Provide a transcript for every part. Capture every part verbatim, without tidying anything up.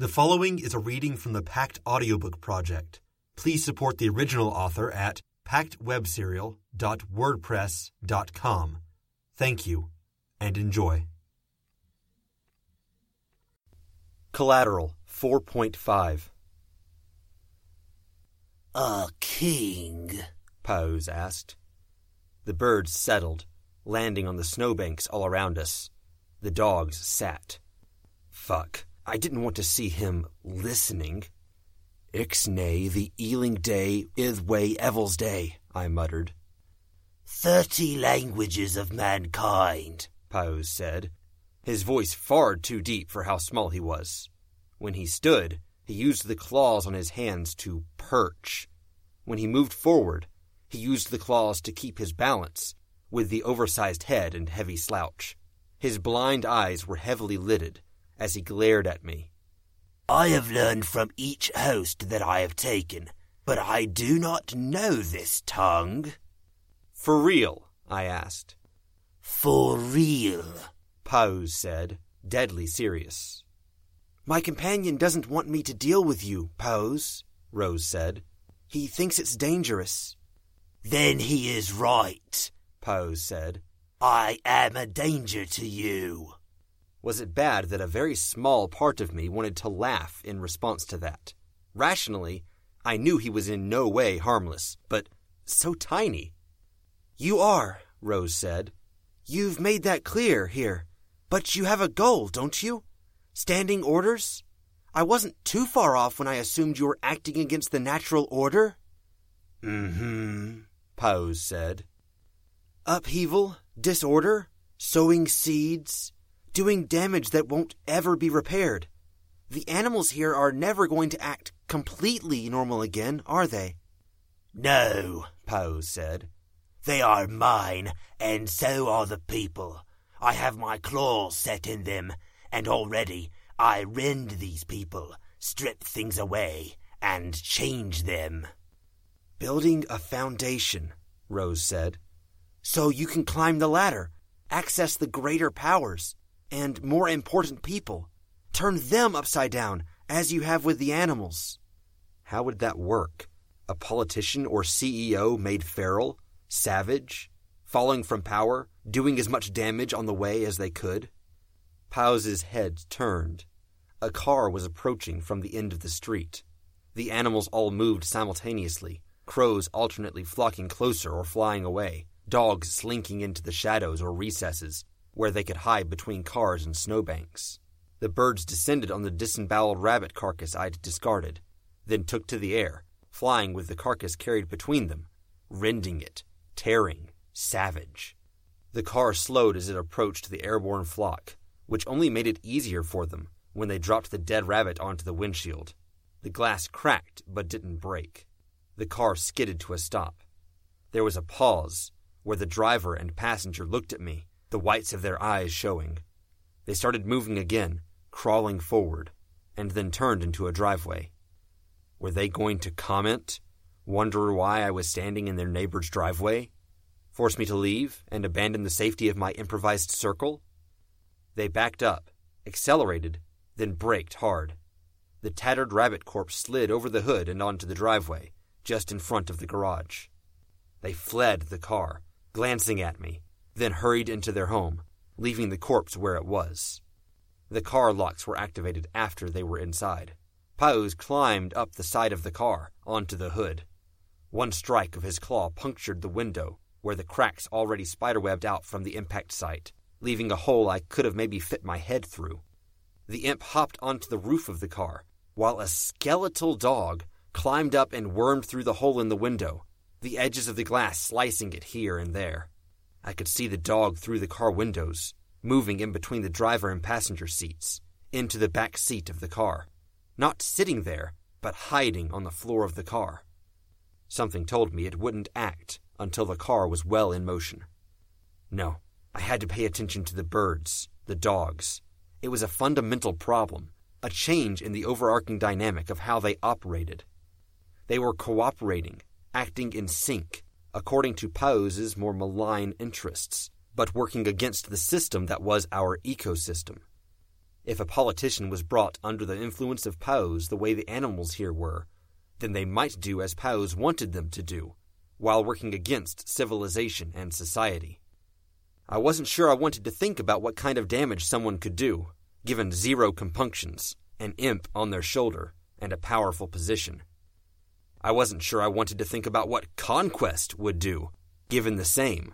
The following is a reading from the Pact Audiobook Project. Please support the original author at pact web serial dot wordpress dot com. Thank you, and enjoy. Collateral four point five. "A king?" Pauz asked. The birds settled, landing on the snowbanks all around us. The dogs sat. Fuck, I didn't want to see him listening. "Ixnay, the Ealing Day, Ithway, Evel's Day," I muttered. "Thirty languages of mankind," Pauz said, his voice far too deep for how small he was. When he stood, he used the claws on his hands to perch. When he moved forward, he used the claws to keep his balance, with the oversized head and heavy slouch. His blind eyes were heavily lidded as he glared at me. "I have learned from each host that I have taken, but I do not know this tongue." "For real?" I asked. "For real," Pauz said, deadly serious. "My companion doesn't want me to deal with you, Pauz," Rose said. "He thinks it's dangerous." "Then he is right," Pauz said. "I am a danger to you." Was it bad that a very small part of me wanted to laugh in response to that? Rationally, I knew he was in no way harmless, but so tiny. "You are," Rose said. "You've made that clear here. But you have a goal, don't you? Standing orders? I wasn't too far off when I assumed you were acting against the natural order." "Mm-hmm," Pauz said. "Upheaval, disorder, sowing seeds, doing damage that won't ever be repaired. The animals here are never going to act completely normal again, are they?" "No," Pauz said. "They are mine, and so are the people. I have my claws set in them. And already I rend these people, strip things away, and change them." "Building a foundation," Rose said, "so you can climb the ladder, access the greater powers, and more important people. Turn them upside down, as you have with the animals." How would that work? A politician or C E O made feral, savage, falling from power, doing as much damage on the way as they could? Pauz's head turned. A car was approaching from the end of the street. The animals all moved simultaneously, crows alternately flocking closer or flying away, dogs slinking into the shadows or recesses, where they could hide between cars and snowbanks. The birds descended on the disemboweled rabbit carcass I'd discarded, then took to the air, flying with the carcass carried between them, rending it, tearing, savage. The car slowed as it approached the airborne flock, which only made it easier for them when they dropped the dead rabbit onto the windshield. The glass cracked but didn't break. The car skidded to a stop. There was a pause, where the driver and passenger looked at me, the whites of their eyes showing. They started moving again, crawling forward, and then turned into a driveway. Were they going to comment? Wonder why I was standing in their neighbor's driveway? Force me to leave and abandon the safety of my improvised circle? They backed up, accelerated, then braked hard. The tattered rabbit corpse slid over the hood and onto the driveway, just in front of the garage. They fled the car, glancing at me, then hurried into their home, leaving the corpse where it was. The car locks were activated after they were inside. Pauz climbed up the side of the car, onto the hood. One strike of his claw punctured the window, where the cracks already spiderwebbed out from the impact site, leaving a hole I could have maybe fit my head through. The imp hopped onto the roof of the car, while a skeletal dog climbed up and wormed through the hole in the window, the edges of the glass slicing it here and there. I could see the dog through the car windows, moving in between the driver and passenger seats, into the back seat of the car. Not sitting there, but hiding on the floor of the car. Something told me it wouldn't act until the car was well in motion. No. I had to pay attention to the birds, the dogs. It was a fundamental problem, a change in the overarching dynamic of how they operated. They were cooperating, acting in sync, according to Pauz's more malign interests, but working against the system that was our ecosystem. If a politician was brought under the influence of Pauz the way the animals here were, then they might do as Pauz wanted them to do, while working against civilization and society. I wasn't sure I wanted to think about what kind of damage someone could do, given zero compunctions, an imp on their shoulder, and a powerful position. I wasn't sure I wanted to think about what Conquest would do, given the same.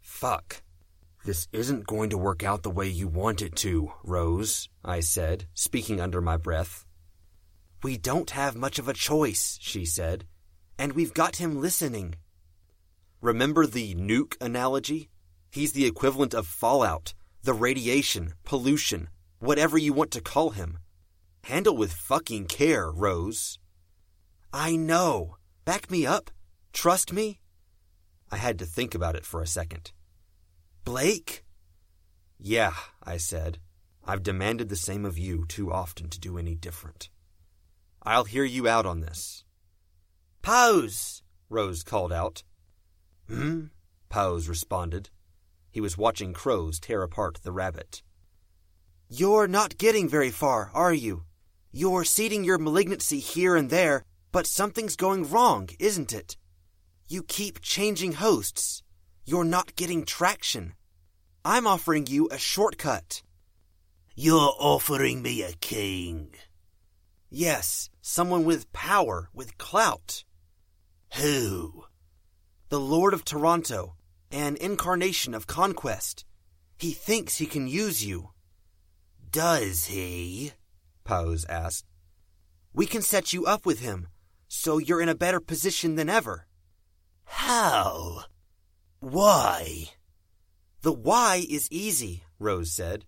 Fuck. This isn't going to work out the way you want it to, Rose, I said, speaking under my breath. We don't have much of a choice, she said, and we've got him listening. Remember the nuke analogy? He's the equivalent of fallout, the radiation, pollution, whatever you want to call him. Handle with fucking care, Rose. I know. Back me up. Trust me. I had to think about it for a second. Blake? Yeah, I said. I've demanded the same of you too often to do any different. I'll hear you out on this. Pauz! Rose called out. Hmm? Pauz responded. He was watching crows tear apart the rabbit. You're not getting very far, are you? You're seeding your malignancy here and there, but something's going wrong, isn't it? You keep changing hosts. You're not getting traction. I'm offering you a shortcut. You're offering me a king. Yes, someone with power, with clout. Who? The Lord of Toronto, an incarnation of Conquest. He thinks he can use you. Does he? Pauz asked. We can set you up with him, so you're in a better position than ever. How? Why? The why is easy, Rose said.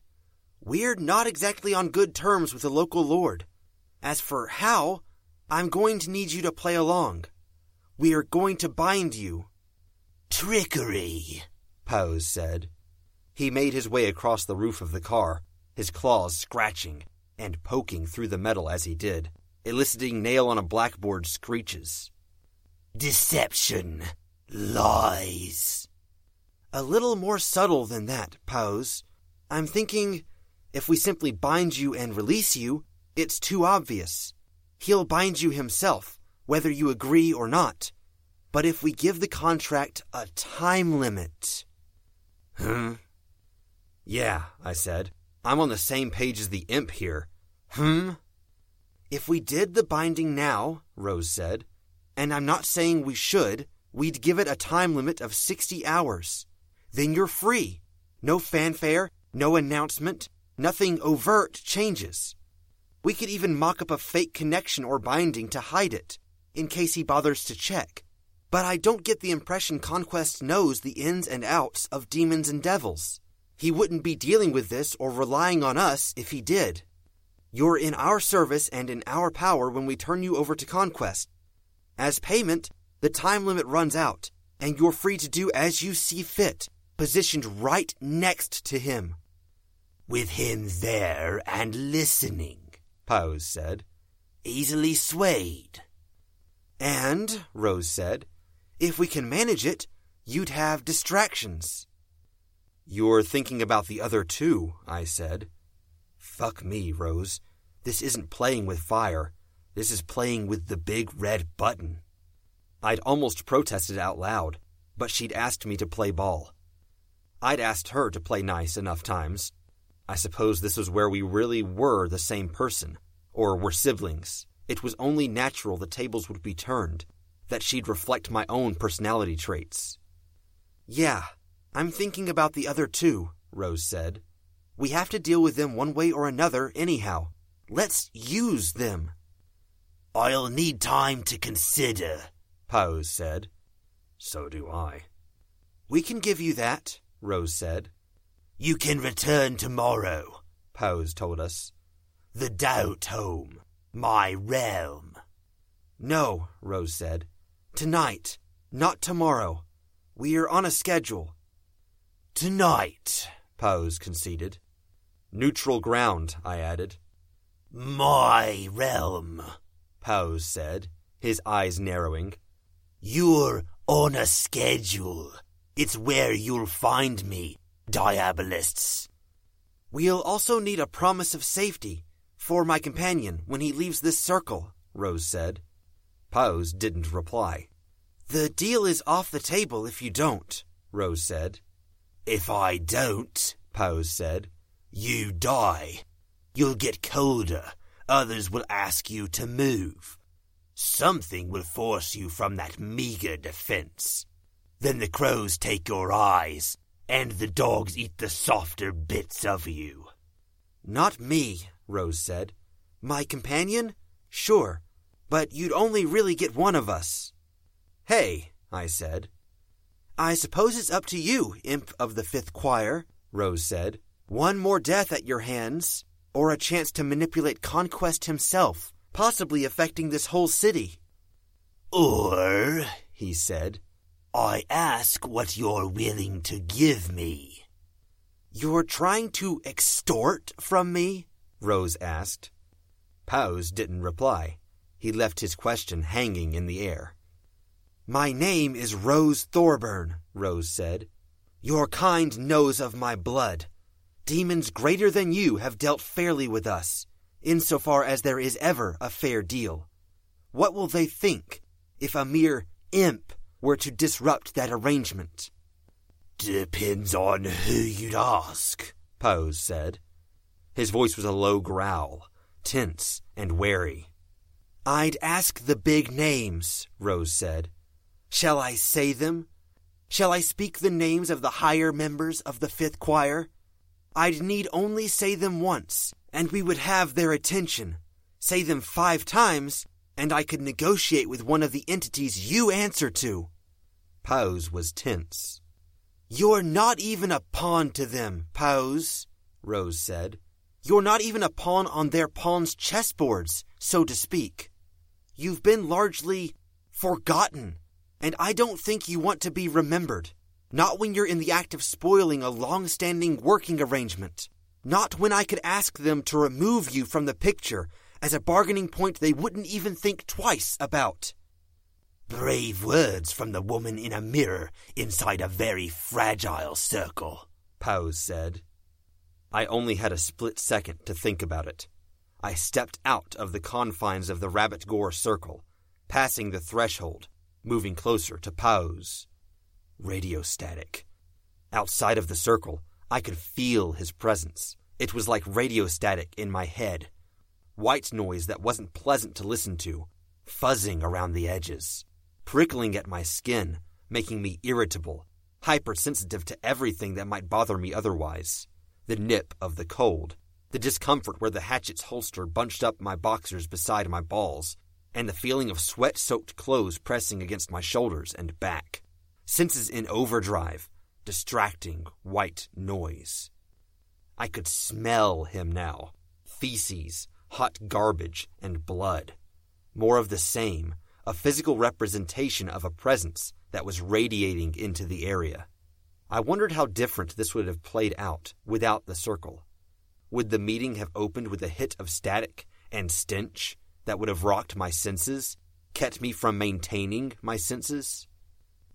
We're not exactly on good terms with the local lord. As for how, I'm going to need you to play along. We are going to bind you. Trickery, Pauz said. He made his way across the roof of the car, his claws scratching and poking through the metal as he did, eliciting nail-on-a-blackboard screeches. Deception. Lies. A little more subtle than that, Pauz. I'm thinking, if we simply bind you and release you, it's too obvious. He'll bind you himself, whether you agree or not. But if we give the contract a time limit... Hmm? Yeah, I said. I'm on the same page as the imp here. Hmm? If we did the binding now, Rose said, and I'm not saying we should... We'd give it a time limit of sixty hours. Then you're free. No fanfare, no announcement, nothing overt changes. We could even mock up a fake connection or binding to hide it, in case he bothers to check. But I don't get the impression Conquest knows the ins and outs of demons and devils. He wouldn't be dealing with this or relying on us if he did. You're in our service and in our power when we turn you over to Conquest. As payment... The time limit runs out, and you're free to do as you see fit, positioned right next to him. With him there and listening, Pauz said. Easily swayed. And, Rose said, if we can manage it, you'd have distractions. You're thinking about the other two, I said. Fuck me, Rose. This isn't playing with fire. This is playing with the big red button. I'd almost protested out loud, but she'd asked me to play ball. I'd asked her to play nice enough times. I suppose this was where we really were the same person, or were siblings. It was only natural the tables would be turned, that she'd reflect my own personality traits. Yeah, I'm thinking about the other two, Rose said. We have to deal with them one way or another anyhow. Let's use them. I'll need time to consider, Pauz said. So do I. We can give you that, Rose said. You can return tomorrow, Pauz told us. The Doubt Home, my realm. No, Rose said. Tonight, not tomorrow. We're on a schedule. Tonight, Pauz conceded. Neutral ground, I added. My realm, Pauz said, his eyes narrowing. You're on a schedule. It's where you'll find me, diabolists. We'll also need a promise of safety for my companion when he leaves this circle, Rose said. Pauz didn't reply. The deal is off the table if you don't, Rose said. If I don't, Pauz said, you die. You'll get colder. Others will ask you to move. Something will force you from that meager defense. Then the crows take your eyes, and the dogs eat the softer bits of you. Not me, Rose said. My companion? Sure, but you'd only really get one of us. Hey, I said. I suppose it's up to you, imp of the Fifth Choir, Rose said. One more death at your hands, or a chance to manipulate Conquest himself, possibly affecting this whole city. Or, he said, I ask what you're willing to give me. You're trying to extort from me? Rose asked. Pauz didn't reply. He left his question hanging in the air. My name is Rose Thorburn, Rose said. Your kind knows of my blood. Demons greater than you have dealt fairly with us, insofar as there is ever a fair deal. What will they think if a mere imp were to disrupt that arrangement? Depends on who you'd ask, Pauz said. His voice was a low growl, tense and wary. I'd ask the big names, Rose said. Shall I say them? Shall I speak the names of the higher members of the Fifth Choir? I'd need only say them once, and we would have their attention. Say them five times, and I could negotiate with one of the entities you answer to. Pauz was tense. You're not even a pawn to them, Pauz, Rose said. You're not even a pawn on their pawns' chessboards, so to speak. You've been largely forgotten, and I don't think you want to be remembered. Not when you're in the act of spoiling a long-standing working arrangement. Not when I could ask them to remove you from the picture as a bargaining point they wouldn't even think twice about. Brave words from the woman in a mirror inside a very fragile circle, Pauz said. I only had a split second to think about it. I stepped out of the confines of the rabbit gore circle, passing the threshold, moving closer to Pauz. Radio static. Outside of the circle, I could feel his presence. It was like radio static in my head. White noise that wasn't pleasant to listen to, fuzzing around the edges, prickling at my skin, making me irritable, hypersensitive to everything that might bother me otherwise. The nip of the cold, the discomfort where the hatchet's holster bunched up my boxers beside my balls, and the feeling of sweat-soaked clothes pressing against my shoulders and back. Senses in overdrive, distracting white noise. I could smell him now. Feces, hot garbage, and blood. More of the same, a physical representation of a presence that was radiating into the area. I wondered how different this would have played out without the circle. Would the meeting have opened with a hit of static and stench that would have rocked my senses, kept me from maintaining my senses?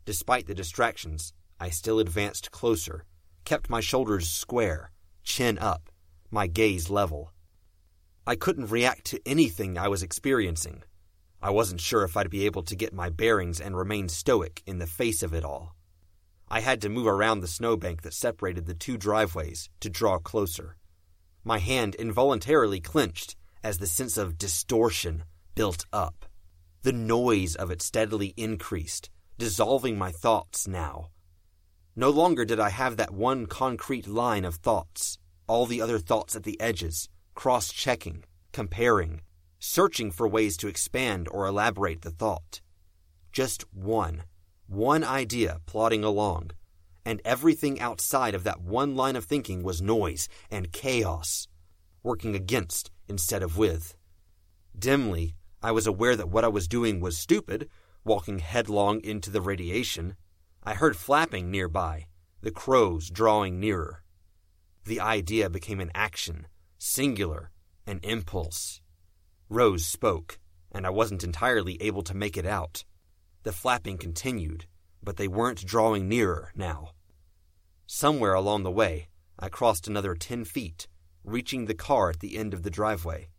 Despite the distractions, I still advanced closer, kept my shoulders square, chin up, my gaze level. I couldn't react to anything I was experiencing. I wasn't sure if I'd be able to get my bearings and remain stoic in the face of it all. I had to move around the snowbank that separated the two driveways to draw closer. My hand involuntarily clenched as the sense of distortion built up. The noise of it steadily increased, dissolving my thoughts now. No longer did I have that one concrete line of thoughts, all the other thoughts at the edges, cross-checking, comparing, searching for ways to expand or elaborate the thought. Just one, one idea plodding along, and everything outside of that one line of thinking was noise and chaos, working against instead of with. Dimly, I was aware that what I was doing was stupid, walking headlong into the radiation. I heard flapping nearby, the crows drawing nearer. The idea became an action, singular, an impulse. Rose spoke, and I wasn't entirely able to make it out. The flapping continued, but they weren't drawing nearer now. Somewhere along the way, I crossed another ten feet, reaching the car at the end of the driveway.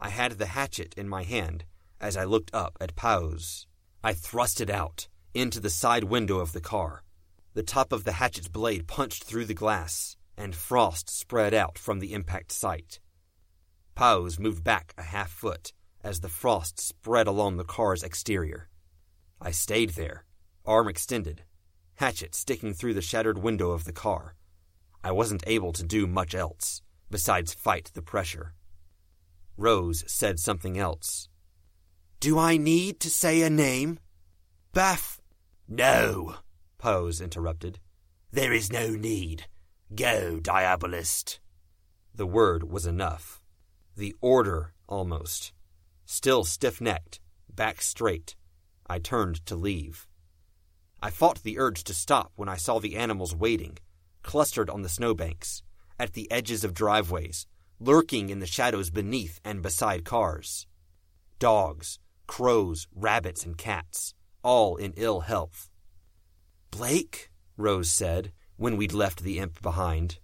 I had the hatchet in my hand as I looked up at Pauz. I thrust it out into the side window of the car. The top of the hatchet's blade punched through the glass, and frost spread out from the impact site. Pauz moved back a half foot as the frost spread along the car's exterior. I stayed there, arm extended, hatchet sticking through the shattered window of the car. I wasn't able to do much else besides fight the pressure. Rose said something else. "Do I need to say a name? Baff—" "No," Pauz interrupted. "There is no need. Go, Diabolist." The word was enough. The order, almost. Still stiff-necked, back straight, I turned to leave. I fought the urge to stop when I saw the animals waiting, clustered on the snowbanks, at the edges of driveways, lurking in the shadows beneath and beside cars. Dogs, crows, rabbits, and cats, all in ill health. "Blake?" Rose said, when we'd left the imp behind.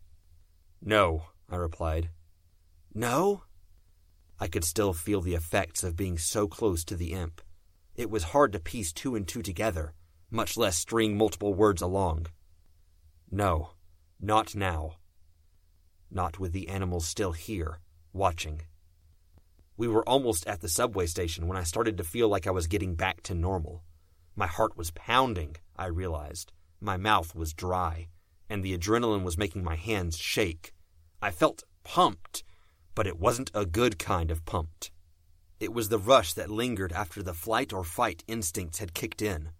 "No," I replied. "No?" I could still feel the effects of being so close to the imp. It was hard to piece two and two together, much less string multiple words along. "No, not now. Not with the animals still here, watching." We were almost at the subway station when I started to feel like I was getting back to normal. My heart was pounding, I realized. My mouth was dry, and the adrenaline was making my hands shake. I felt pumped, but it wasn't a good kind of pumped. It was the rush that lingered after the flight-or-fight instincts had kicked in.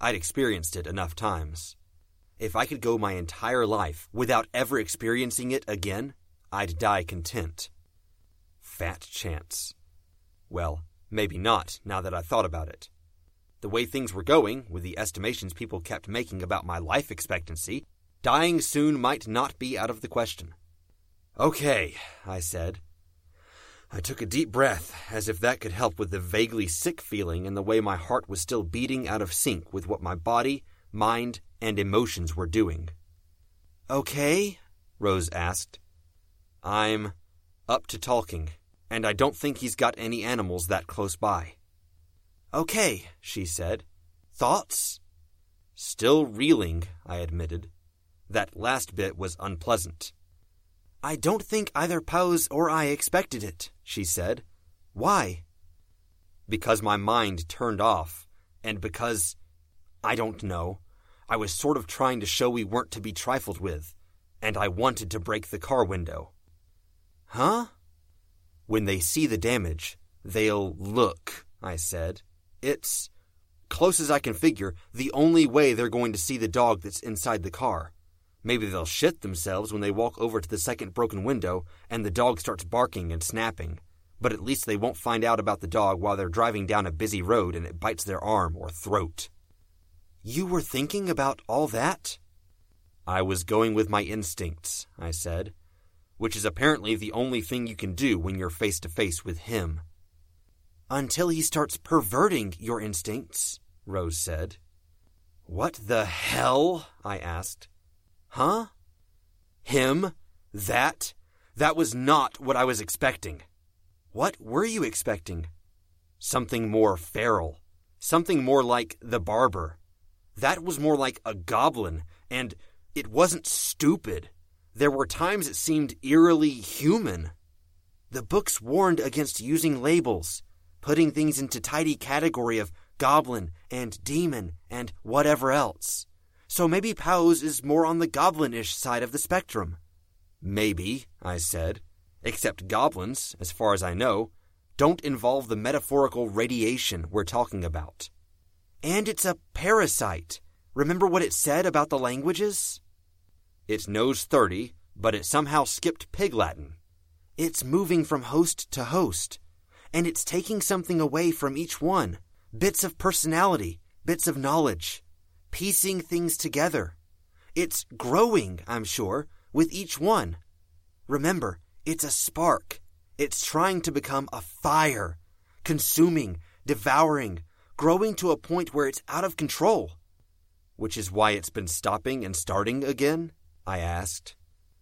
I'd experienced it enough times. If I could go my entire life without ever experiencing it again, I'd die content. Fat chance. Well, maybe not, now that I thought about it. The way things were going, with the estimations people kept making about my life expectancy, dying soon might not be out of the question. "Okay," I said. I took a deep breath, as if that could help with the vaguely sick feeling and the way my heart was still beating out of sync with what my body, mind, and emotions were doing. "Okay?" Rose asked. "I'm up to talking, and I don't think he's got any animals that close by." "Okay," she said. "Thoughts?" "Still reeling," I admitted. That last bit was unpleasant. "I don't think either Pauz or I expected it," she said. "Why?" "Because my mind turned off, and because, I don't know, I was sort of trying to show we weren't to be trifled with, and I wanted to break the car window." "Huh?" "When they see the damage, they'll look," I said. "It's, close as I can figure, the only way they're going to see the dog that's inside the car. Maybe they'll shit themselves when they walk over to the second broken window and the dog starts barking and snapping. But at least they won't find out about the dog while they're driving down a busy road and it bites their arm or throat." "You were thinking about all that?" "I was going with my instincts," I said, "which is apparently the only thing you can do when you're face-to-face with him." "Until he starts perverting your instincts," Rose said. "What the hell?" I asked. "Huh?" "Him? That? That was not what I was expecting." "What were you expecting?" "Something more feral. Something more like the barber. That was more like a goblin, and it wasn't stupid. There were times it seemed eerily human." "The books warned against using labels, putting things into tidy category of goblin and demon and whatever else. So maybe Pauz is more on the goblin-ish side of the spectrum." "Maybe," I said, "except goblins, as far as I know, don't involve the metaphorical radiation we're talking about." "And it's a parasite. Remember what it said about the languages?" "It knows thirty, but it somehow skipped Pig Latin." "It's moving from host to host. And it's taking something away from each one. Bits of personality, bits of knowledge. Piecing things together. It's growing, I'm sure, with each one. Remember, it's a spark. It's trying to become a fire. Consuming, devouring, growing to a point where it's out of control." "Which is why it's been stopping and starting again?" I asked.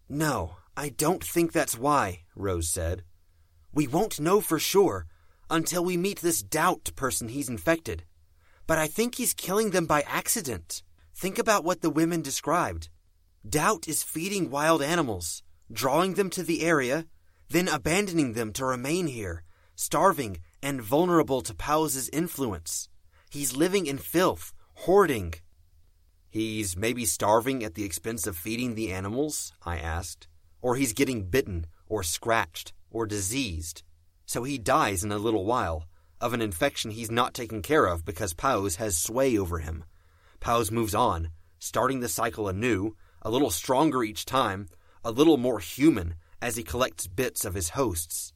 No, I don't think that's why, Rose said. We won't know for sure until we meet this Doubt person he's infected. But I think he's killing them by accident. Think about what the women described. Doubt is feeding wild animals, drawing them to the area, then abandoning them to remain here, starving and vulnerable to Pauz's influence. He's living in filth, hoarding. He's maybe starving at the expense of feeding the animals, I asked. Or he's getting bitten, or scratched, or diseased. So he dies in a little while, of an infection he's not taken care of because Pauz has sway over him. Pauz moves on, starting the cycle anew, a little stronger each time, a little more human as he collects bits of his hosts,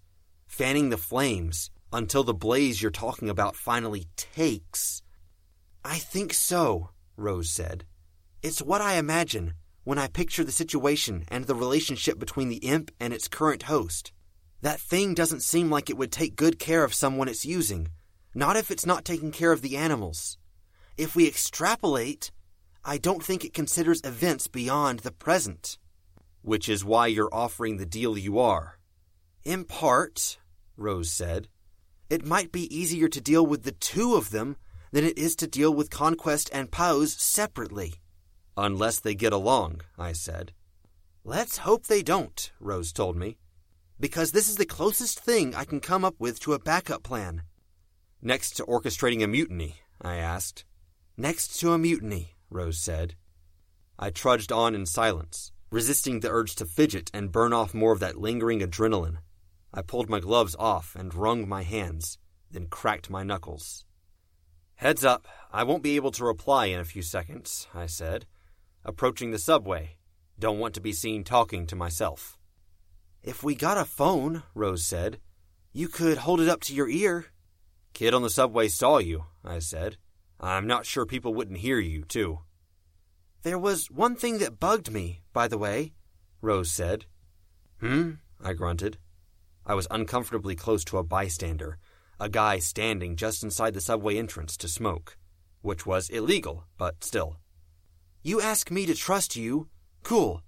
fanning the flames until the blaze you're talking about finally takes. I think so, Rose said. It's what I imagine when I picture the situation and the relationship between the imp and its current host. That thing doesn't seem like it would take good care of someone it's using, not if it's not taking care of the animals. If we extrapolate, I don't think it considers events beyond the present. Which is why you're offering the deal you are. In part, Rose said. It might be easier to deal with the two of them than it is to deal with Conquest and Pauz separately. Unless they get along, I said. Let's hope they don't, Rose told me. Because this is the closest thing I can come up with to a backup plan. Next to orchestrating a mutiny, I asked. Next to a mutiny, Rose said. I trudged on in silence, resisting the urge to fidget and burn off more of that lingering adrenaline. I pulled my gloves off and wrung my hands, then cracked my knuckles. Heads up, I won't be able to reply in a few seconds, I said. Approaching the subway, don't want to be seen talking to myself. If we got a phone, Rose said, you could hold it up to your ear. Kid on the subway saw you, I said. I'm not sure people wouldn't hear you, too. There was one thing that bugged me, by the way, Rose said. Hmm? I grunted. I was uncomfortably close to a bystander, a guy standing just inside the subway entrance to smoke, which was illegal, but still. You ask me to trust you? Cool.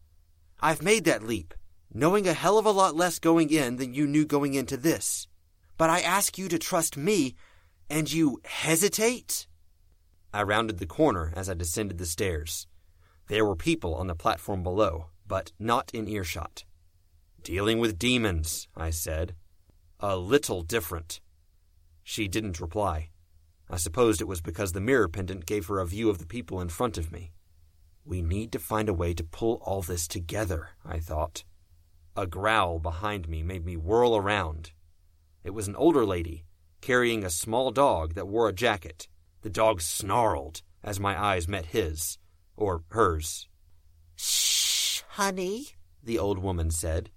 I've made that leap, knowing a hell of a lot less going in than you knew going into this. But I ask you to trust me, and you hesitate? I rounded the corner as I descended the stairs. There were people on the platform below, but not in earshot. Dealing with demons, I said. A little different. She didn't reply. I supposed it was because the mirror pendant gave her a view of the people in front of me. We need to find a way to pull all this together, I thought. A growl behind me made me whirl around. It was an older lady, carrying a small dog that wore a jacket. The dog snarled as my eyes met his, or hers. Shh, honey, the old woman said.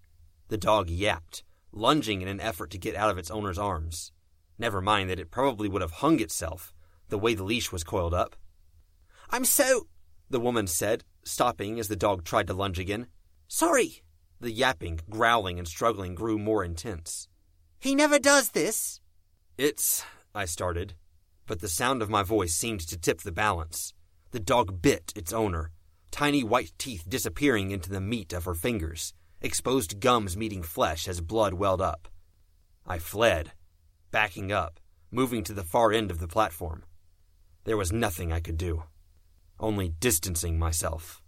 The dog yapped, lunging in an effort to get out of its owner's arms. Never mind that it probably would have hung itself, the way the leash was coiled up. I'm so... the woman said, stopping as the dog tried to lunge again. Sorry. The yapping, growling, and struggling grew more intense. He never does this. It's... I started, but the sound of my voice seemed to tip the balance. The dog bit its owner, tiny white teeth disappearing into the meat of her fingers, exposed gums meeting flesh as blood welled up. I fled, backing up, moving to the far end of the platform. There was nothing I could do, only distancing myself.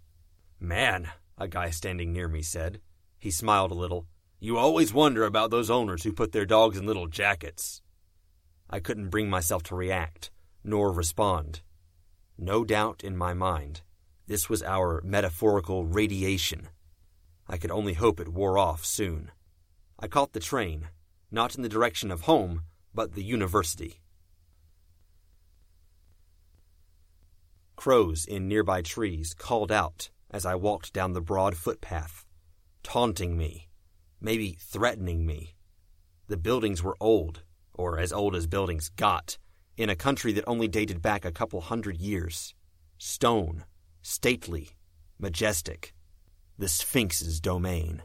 Man, a guy standing near me said. He smiled a little. You always wonder about those owners who put their dogs in little jackets. I couldn't bring myself to react, nor respond. No doubt in my mind, this was our metaphorical radiation. I could only hope it wore off soon. I caught the train, not in the direction of home, but the university. Crows in nearby trees called out as I walked down the broad footpath, taunting me, maybe threatening me. The buildings were old, or as old as buildings got, in a country that only dated back a couple hundred years. Stone, stately, majestic, the Sphinx's domain.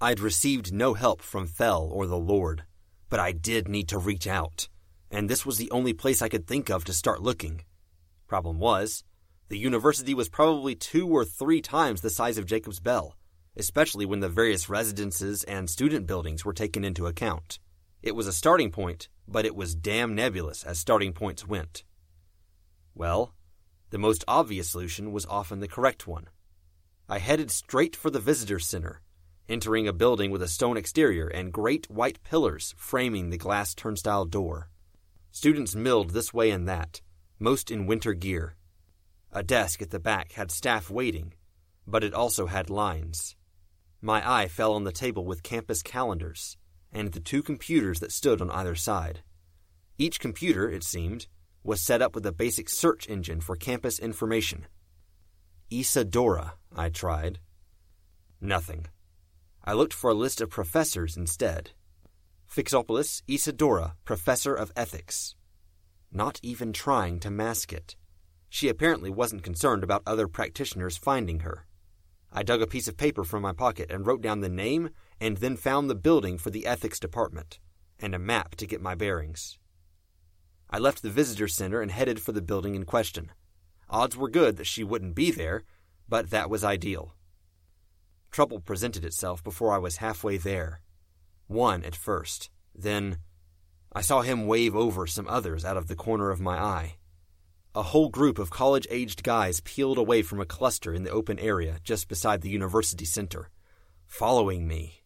I'd received no help from Fell or the Lord, but I did need to reach out, and this was the only place I could think of to start looking. Problem was, the university was probably two or three times the size of Jacob's Bell, especially when the various residences and student buildings were taken into account. It was a starting point, but it was damn nebulous as starting points went. Well, the most obvious solution was often the correct one. I headed straight for the visitor center, entering a building with a stone exterior and great white pillars framing the glass turnstile door. Students milled this way and that, most in winter gear. A desk at the back had staff waiting, but it also had lines. My eye fell on the table with campus calendars, and the two computers that stood on either side. Each computer, it seemed, was set up with a basic search engine for campus information. Isadora, I tried. Nothing. I looked for a list of professors instead. Fixopolis Isadora, Professor of Ethics. Not even trying to mask it. She apparently wasn't concerned about other practitioners finding her. I dug a piece of paper from my pocket and wrote down the name, and then found the building for the ethics department, and a map to get my bearings. I left the visitor center and headed for the building in question. Odds were good that she wouldn't be there, but that was ideal. Trouble presented itself before I was halfway there. One at first, then I saw him wave over some others out of the corner of my eye. A whole group of college-aged guys peeled away from a cluster in the open area just beside the university center, following me.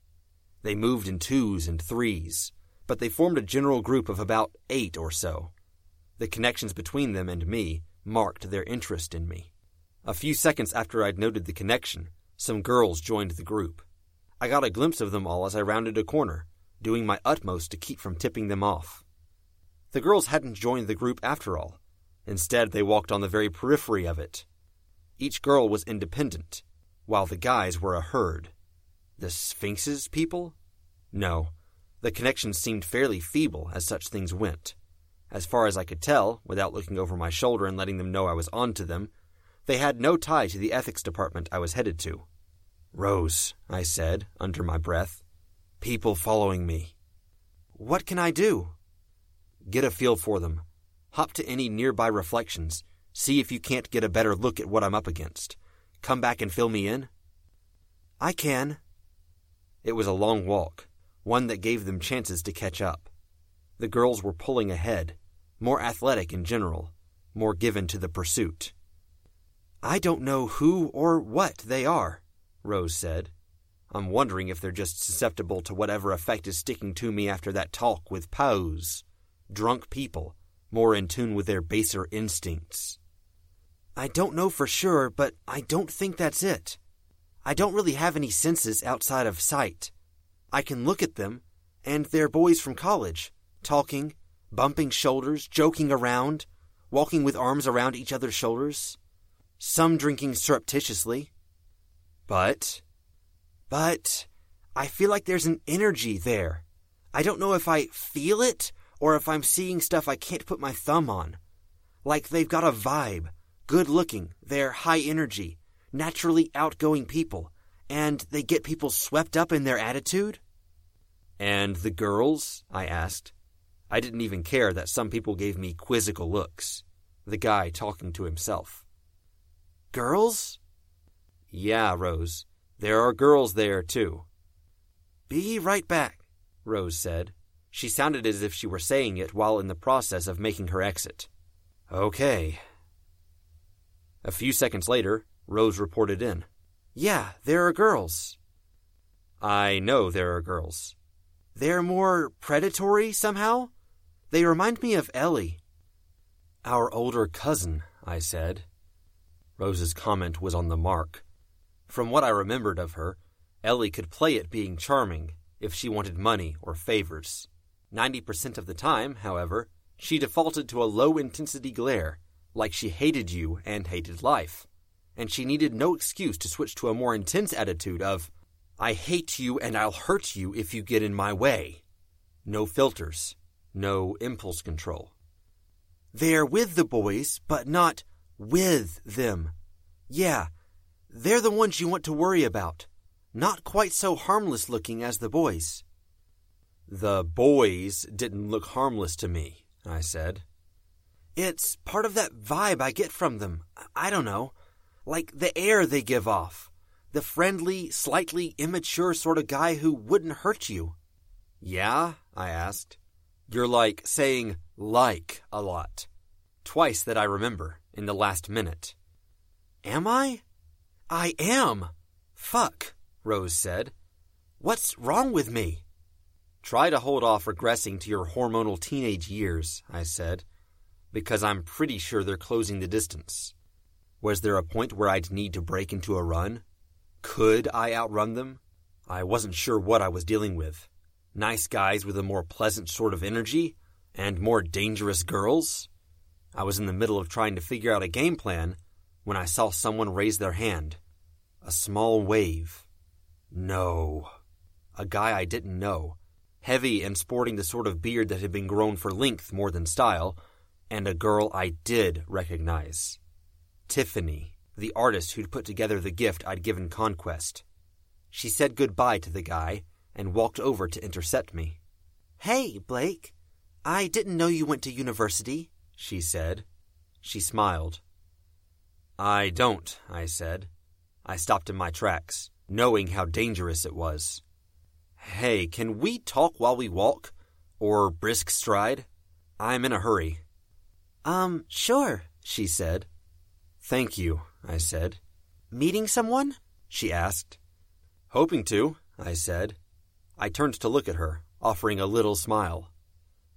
They moved in twos and threes, but they formed a general group of about eight or so. The connections between them and me marked their interest in me. A few seconds after I'd noted the connection, some girls joined the group. I got a glimpse of them all as I rounded a corner, doing my utmost to keep from tipping them off. The girls hadn't joined the group after all. Instead, they walked on the very periphery of it. Each girl was independent, while the guys were a herd. The Sphinx's people? No. The connections seemed fairly feeble as such things went. As far as I could tell, without looking over my shoulder and letting them know I was on to them, they had no tie to the ethics department I was headed to. "Rose," I said, under my breath. "People following me." "What can I do?" "Get a feel for them. Hop to any nearby reflections. See if you can't get a better look at what I'm up against. Come back and fill me in." "I can." It was a long walk, one that gave them chances to catch up. The girls were pulling ahead, more athletic in general, more given to the pursuit. "I don't know who or what they are," Rose said. "I'm wondering if they're just susceptible to whatever effect is sticking to me after that talk with Pauz. Drunk people, more in tune with their baser instincts." "I don't know for sure, but I don't think that's it. I don't really have any senses outside of sight. I can look at them, and they're boys from college, talking, bumping shoulders, joking around, walking with arms around each other's shoulders, some drinking surreptitiously." But? But I feel like there's an energy there. I don't know if I feel it or if I'm seeing stuff I can't put my thumb on. Like they've got a vibe, good-looking, they're high energy, naturally outgoing people, and they get people swept up in their attitude? "And the girls?" I asked. I didn't even care that some people gave me quizzical looks. The guy talking to himself. "Girls?" "Yeah, Rose. There are girls there, too." "Be right back," Rose said. She sounded as if she were saying it while in the process of making her exit. "Okay." A few seconds later, Rose reported in. "Yeah, there are girls." "I know there are girls." "They're more predatory somehow? They remind me of Ellie." "Our older cousin," I said. Rose's comment was on the mark. From what I remembered of her, Ellie could play at being charming if she wanted money or favors. Ninety percent of the time, however, she defaulted to a low-intensity glare, like she hated you and hated life. And she needed no excuse to switch to a more intense attitude of, "I hate you and I'll hurt you if you get in my way." No filters, no impulse control. "They're with the boys, but not with them. Yeah, they're the ones you want to worry about. Not quite so harmless looking as the boys." "The boys didn't look harmless to me," I said. "It's part of that vibe I get from them. I don't know. Like the air they give off, The friendly, slightly immature sort of guy who wouldn't hurt you. Yeah? I asked. You're like saying like a lot. Twice that I remember, in the last minute. Am I? I am. Fuck, Rose said. What's wrong with me? Try to hold off regressing to your hormonal teenage years, I said, because I'm pretty sure they're closing the distance. Was there a point where I'd need to break into a run? Could I outrun them? I wasn't sure what I was dealing with. Nice guys with a more pleasant sort of energy, and more dangerous girls? I was in the middle of trying to figure out a game plan when I saw someone raise their hand. A small wave. No. A guy I didn't know, heavy and sporting the sort of beard that had been grown for length more than style, and a girl I did recognize. Tiffany, the artist who'd put together the gift I'd given Conquest. She said goodbye to the guy and walked over to intercept me. Hey, Blake. I didn't know you went to university, she said. She smiled. I don't, I said. I stopped in my tracks, knowing how dangerous it was. Hey, can we talk while we walk? Or brisk stride? I'm in a hurry. Um, sure, she said. Thank you, I said. Meeting someone? She asked. Hoping to, I said. I turned to look at her, offering a little smile.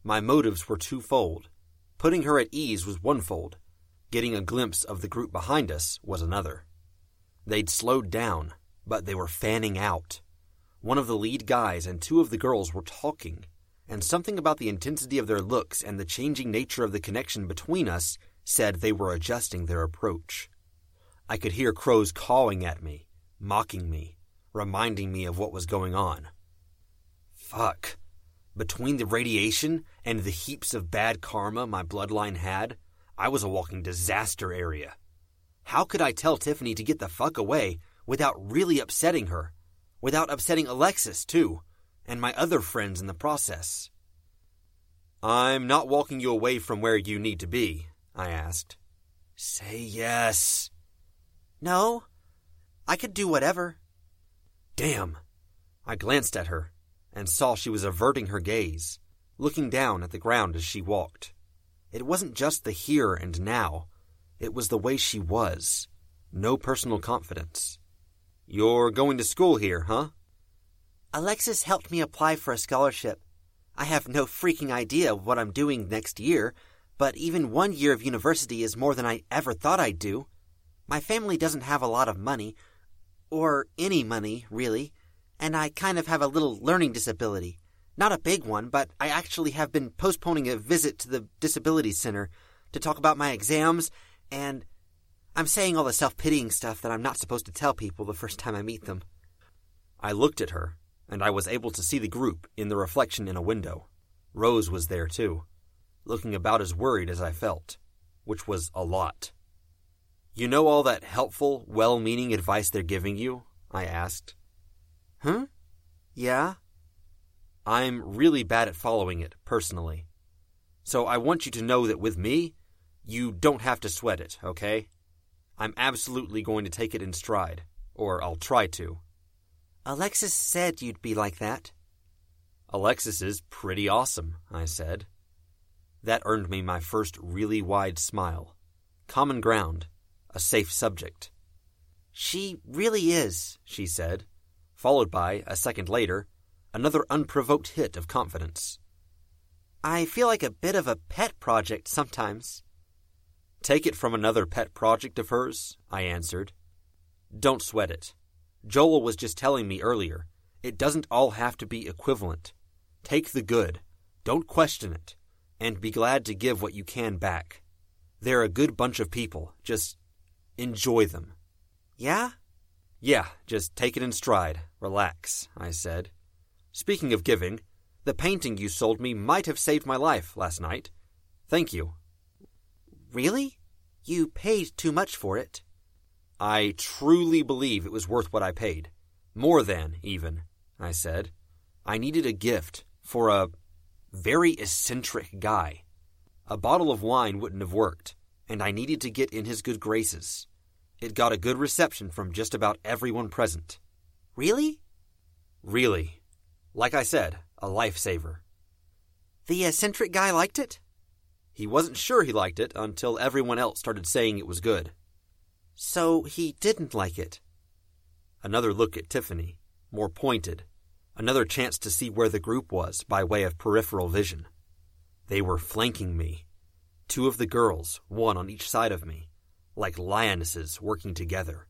My motives were twofold. Putting her at ease was one fold. Getting a glimpse of the group behind us was another. They'd slowed down, but they were fanning out. One of the lead guys and two of the girls were talking, and something about the intensity of their looks and the changing nature of the connection between us said they were adjusting their approach. I could hear crows cawing at me, mocking me, reminding me of what was going on. Fuck. Between the radiation and the heaps of bad karma my bloodline had, I was a walking disaster area. How could I tell Tiffany to get the fuck away without really upsetting her? Without upsetting Alexis, too, and my other friends in the process? I'm not walking you away from where you need to be, I asked. Say yes. No, I could do whatever. Damn. I glanced at her and saw she was averting her gaze, looking down at the ground as she walked. It wasn't just the here and now. It was the way she was. No personal confidence. You're going to school here, huh? Alexis helped me apply for a scholarship. I have no freaking idea what I'm doing next year, but even one year of university is more than I ever thought I'd do. My family doesn't have a lot of money, or any money, really, and I kind of have a little learning disability. Not a big one, but I actually have been postponing a visit to the disability center to talk about my exams, and I'm saying all the self-pitying stuff that I'm not supposed to tell people the first time I meet them. I looked at her, and I was able to see the group in the reflection in a window. Rose was there, too, looking about as worried as I felt, which was a lot. You know all that helpful, well-meaning advice they're giving you? I asked. Huh? Yeah? I'm really bad at following it, personally. So I want you to know that with me, you don't have to sweat it, okay? I'm absolutely going to take it in stride, or I'll try to. Alexis said you'd be like that. Alexis is pretty awesome, I said. That earned me my first really wide smile. Common ground, a safe subject. She really is, she said, followed by, a second later, another unprovoked hit of confidence. I feel like a bit of a pet project sometimes. Take it from another pet project of hers, I answered. Don't sweat it. Joel was just telling me earlier, it doesn't all have to be equivalent. Take the good, don't question it, and be glad to give what you can back. They're a good bunch of people, just enjoy them. Yeah? Yeah, just take it in stride, relax, I said. Speaking of giving, the painting you sold me might have saved my life last night. Thank you. Really? You paid too much for it. I truly believe it was worth what I paid. More than, even, I said. I needed a gift for a very eccentric guy. A bottle of wine wouldn't have worked, and I needed to get in his good graces. It got a good reception from just about everyone present. Really? Really. Like I said, a lifesaver. The eccentric guy liked it? He wasn't sure he liked it until everyone else started saying it was good. So he didn't like it. Another look at Tiffany, more pointed. Another chance to see where the group was by way of peripheral vision. They were flanking me. Two of the girls, one on each side of me, like lionesses working together.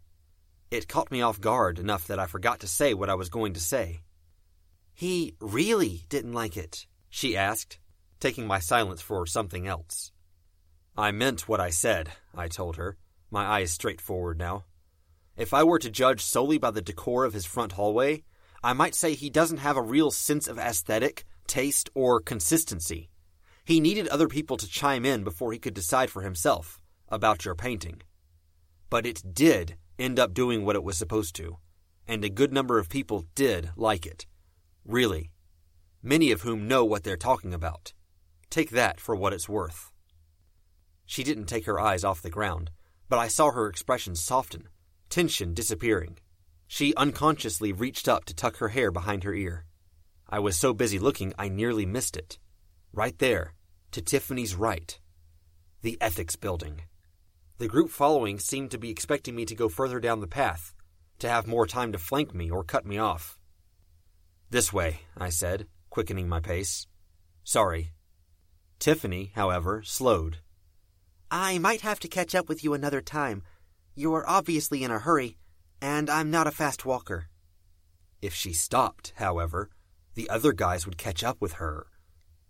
It caught me off guard enough that I forgot to say what I was going to say. He really didn't like it, she asked, taking my silence for something else. I meant what I said, I told her, my eyes straightforward now. If I were to judge solely by the decor of his front hallway, I might say he doesn't have a real sense of aesthetic, taste, or consistency. He needed other people to chime in before he could decide for himself about your painting. But it did end up doing what it was supposed to, and a good number of people did like it. Really. Many of whom know what they're talking about. Take that for what it's worth. She didn't take her eyes off the ground, but I saw her expression soften, tension disappearing. She unconsciously reached up to tuck her hair behind her ear. I was so busy looking I nearly missed it. Right there, to Tiffany's right. The ethics building. The group following seemed to be expecting me to go further down the path, to have more time to flank me or cut me off. This way, I said, quickening my pace. Sorry. Tiffany, however, slowed. I might have to catch up with you another time. You're obviously in a hurry, and I'm not a fast walker. If she stopped, however, the other guys would catch up with her.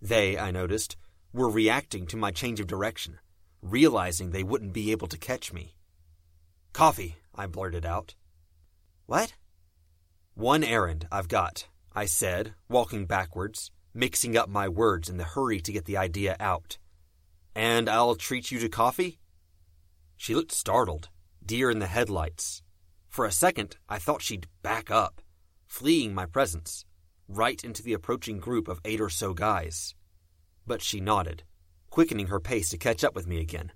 They, I noticed, were reacting to my change of direction, realizing they wouldn't be able to catch me. Coffee, I blurted out. What? One errand I've got, I said, walking backwards, mixing up my words in the hurry to get the idea out. And I'll treat you to coffee? She looked startled, deer in the headlights. For a second, I thought she'd back up, fleeing my presence, right into the approaching group of eight or so guys. But she nodded, quickening her pace to catch up with me again.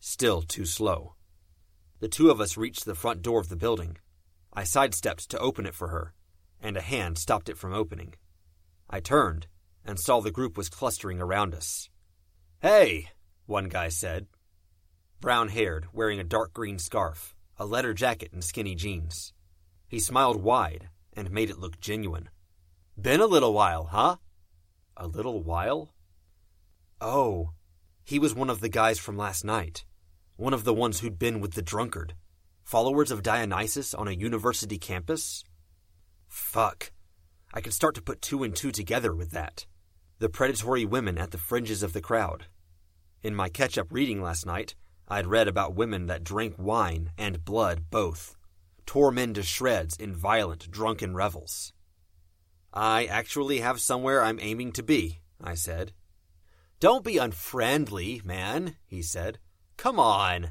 Still too slow. The two of us reached the front door of the building. I sidestepped to open it for her, and a hand stopped it from opening. I turned and saw the group was clustering around us. Hey, one guy said. Brown-haired, wearing a dark green scarf, a leather jacket and skinny jeans. He smiled wide and made it look genuine. Been a little while, huh? A little while? Oh, he was one of the guys from last night. One of the ones who'd been with the drunkard. Followers of Dionysus on a university campus? Fuck. I could start to put two and two together with that. The predatory women at the fringes of the crowd. In my catch-up reading last night, I'd read about women that drank wine and blood both, tore men to shreds in violent, drunken revels. I actually have somewhere I'm aiming to be, I said. Don't be unfriendly, man, he said. Come on.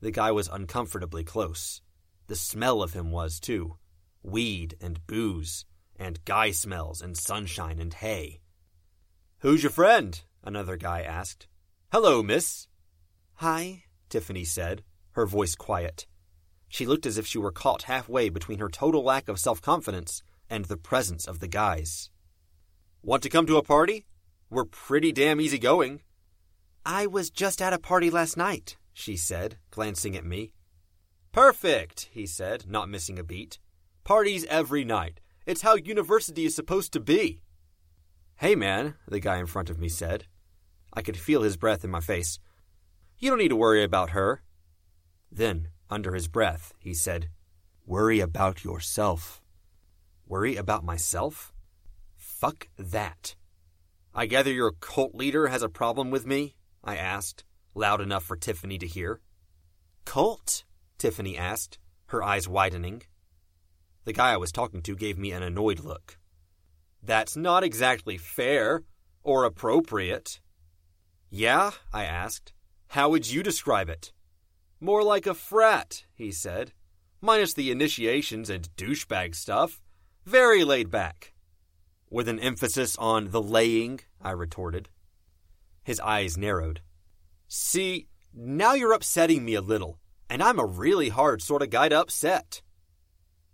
The guy was uncomfortably close. The smell of him was, too. Weed and booze, and guy smells and sunshine and hay. Who's your friend? Another guy asked. Hello, miss. Hi, Tiffany said, her voice quiet. She looked as if she were caught halfway between her total lack of self-confidence and the presence of the guys. Want to come to a party? We're pretty damn easygoing. I was just at a party last night, she said, glancing at me. Perfect, he said, not missing a beat. Parties every night. It's how university is supposed to be. Hey, man, the guy in front of me said. I could feel his breath in my face. You don't need to worry about her. Then, under his breath, he said, Worry about yourself. Worry about myself? Fuck that. I gather your cult leader has a problem with me? I asked, loud enough for Tiffany to hear. Cult? Tiffany asked, her eyes widening. The guy I was talking to gave me an annoyed look. That's not exactly fair or appropriate. Yeah? I asked. How would you describe it? More like a frat, he said, minus the initiations and douchebag stuff. Very laid back. With an emphasis on the laying, I retorted. His eyes narrowed. See, now you're upsetting me a little. and I'm a really hard sort of guy to upset.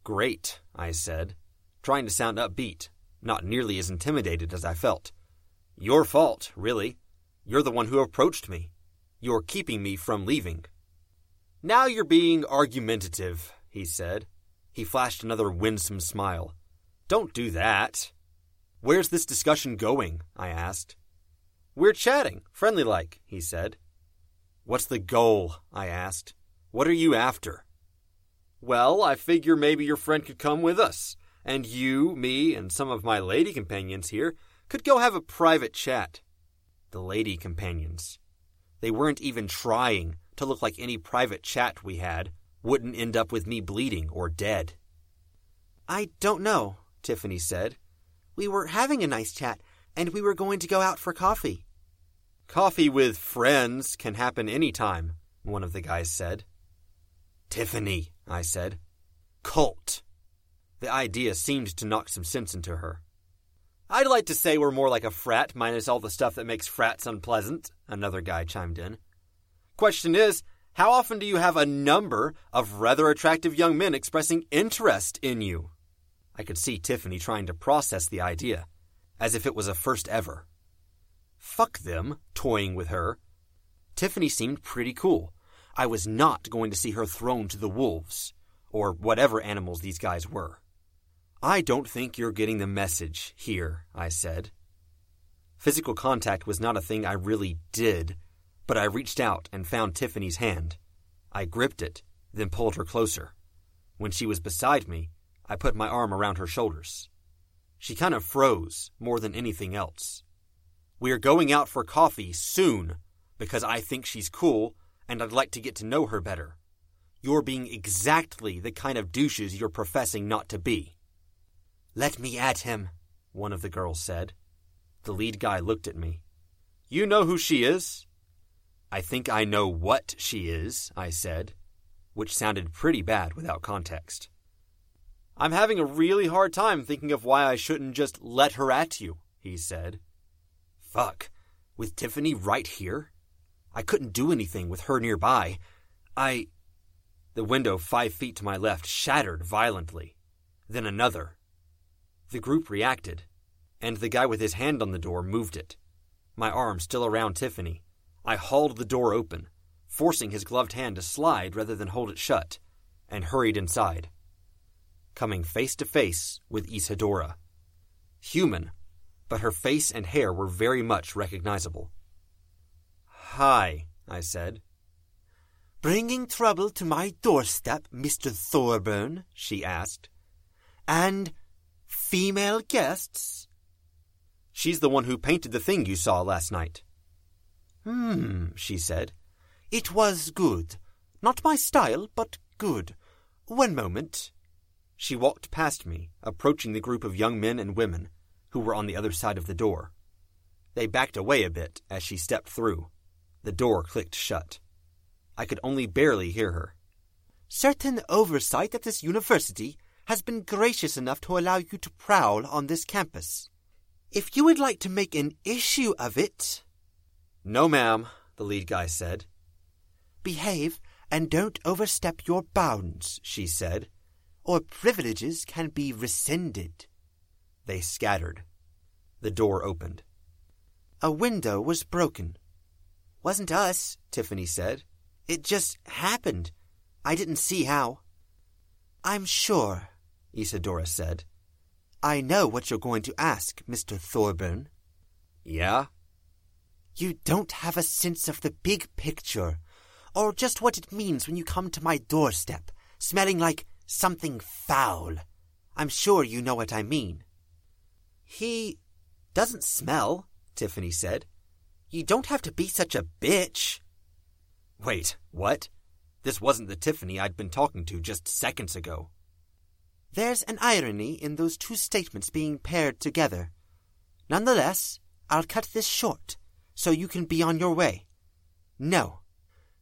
Great, I said, trying to sound upbeat, not nearly as intimidated as I felt. Your fault, really. You're the one who approached me. You're keeping me from leaving. Now you're being argumentative, he said. He flashed another winsome smile. Don't do that. Where's this discussion going? I asked. We're chatting, friendly-like, he said. What's the goal? I asked. What are you after? Well, I figure maybe your friend could come with us, and you, me, and some of my lady companions here could go have a private chat. The lady companions. They weren't even trying to look like any private chat we had wouldn't end up with me bleeding or dead. I don't know, Tiffany said. We were having a nice chat, and we were going to go out for coffee. Coffee with friends can happen any time, one of the guys said. Tiffany, I said. Cult. The idea seemed to knock some sense into her. I'd like to say we're more like a frat, minus all the stuff that makes frats unpleasant, another guy chimed in. Question is, how often do you have a number of rather attractive young men expressing interest in you? I could see Tiffany trying to process the idea, as if it was a first ever. Fuck them, toying with her. Tiffany seemed pretty cool. I was not going to see her thrown to the wolves, or whatever animals these guys were. I don't think you're getting the message here, I said. Physical contact was not a thing I really did, but I reached out and found Tiffany's hand. I gripped it, then pulled her closer. When she was beside me, I put my arm around her shoulders. She kind of froze more than anything else. We are going out for coffee soon because I think she's cool and I'd like to get to know her better. You're being exactly the kind of douches you're professing not to be. Let me at him, one of the girls said. The lead guy looked at me. You know who she is? I think I know what she is, I said, which sounded pretty bad without context. I'm having a really hard time thinking of why I shouldn't just let her at you, he said. Fuck, with Tiffany right here? I couldn't do anything with her nearby. I... The window five feet to my left shattered violently. Then another. The group reacted, and the guy with his hand on the door moved it. My arm still around Tiffany, I hauled the door open, forcing his gloved hand to slide rather than hold it shut, and hurried inside. Coming face to face with Isadora. Human, but her face and hair were very much recognizable. Hi, I said. Bringing trouble to my doorstep, Mister Thorburn, she asked. And female guests? She's the one who painted the thing you saw last night. Hmm, she said. It was good. Not my style, but good. One moment. She walked past me, approaching the group of young men and women who were on the other side of the door. They backed away a bit as she stepped through. The door clicked shut. I could only barely hear her. Certain oversight at this university has been gracious enough to allow you to prowl on this campus. If you would like to make an issue of it... No, ma'am, the lead guy said. Behave and don't overstep your bounds, she said. Or privileges can be rescinded. They scattered. The door opened. A window was broken. Wasn't us, Tiffany said. It just happened. I didn't see how. I'm sure, Isadora said. I know what you're going to ask, Mister Thorburn. Yeah? You don't have a sense of the big picture, or just what it means when you come to my doorstep, smelling like something foul. I'm sure you know what I mean. He doesn't smell, Tiffany said. You don't have to be such a bitch. Wait, what? This wasn't the Tiffany I'd been talking to just seconds ago. There's an irony in those two statements being paired together. Nonetheless, I'll cut this short so you can be on your way. No,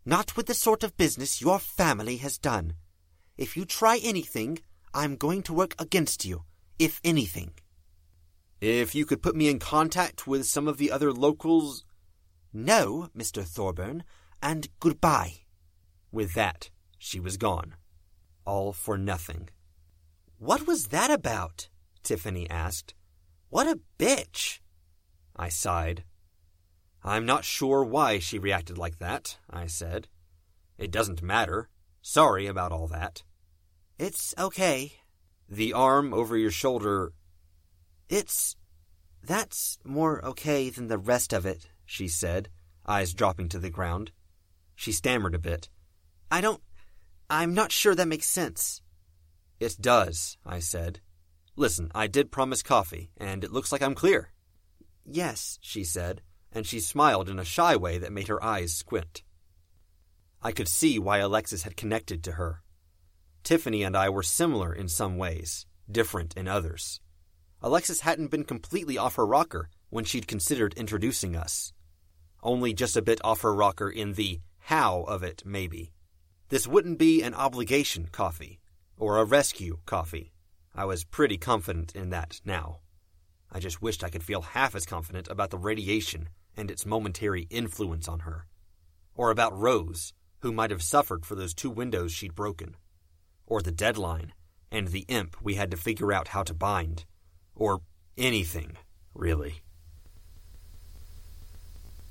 not with the sort of business your family has done. If you try anything, I'm going to work against you, if anything. If you could put me in contact with some of the other locals... No, Mister Thorburn, and goodbye. With that, She was gone. All for nothing. "What was that about?" Tiffany asked. "What a bitch!" I sighed. "I'm not sure why she reacted like that," I said. "It doesn't matter. Sorry about all that." "It's okay." The arm over your shoulder... "It's... that's more okay than the rest of it," she said, eyes dropping to the ground. She stammered a bit. "I don't... I'm not sure that makes sense." "It does," I said. "Listen, I did promise coffee, and it looks like I'm clear." "Yes," she said, and she smiled in a shy way that made her eyes squint. I could see why Alexis had connected to her. Tiffany and I were similar in some ways, different in others. Alexis hadn't been completely off her rocker when she'd considered introducing us. Only just a bit off her rocker in the how of it, maybe. This wouldn't be an obligation coffee, or a rescue coffee. I was pretty confident in that now. I just wished I could feel half as confident about the radiation and its momentary influence on her. Or about Rose, who might have suffered for those two windows she'd broken. Or the deadline, and the imp we had to figure out how to bind. Or anything, really.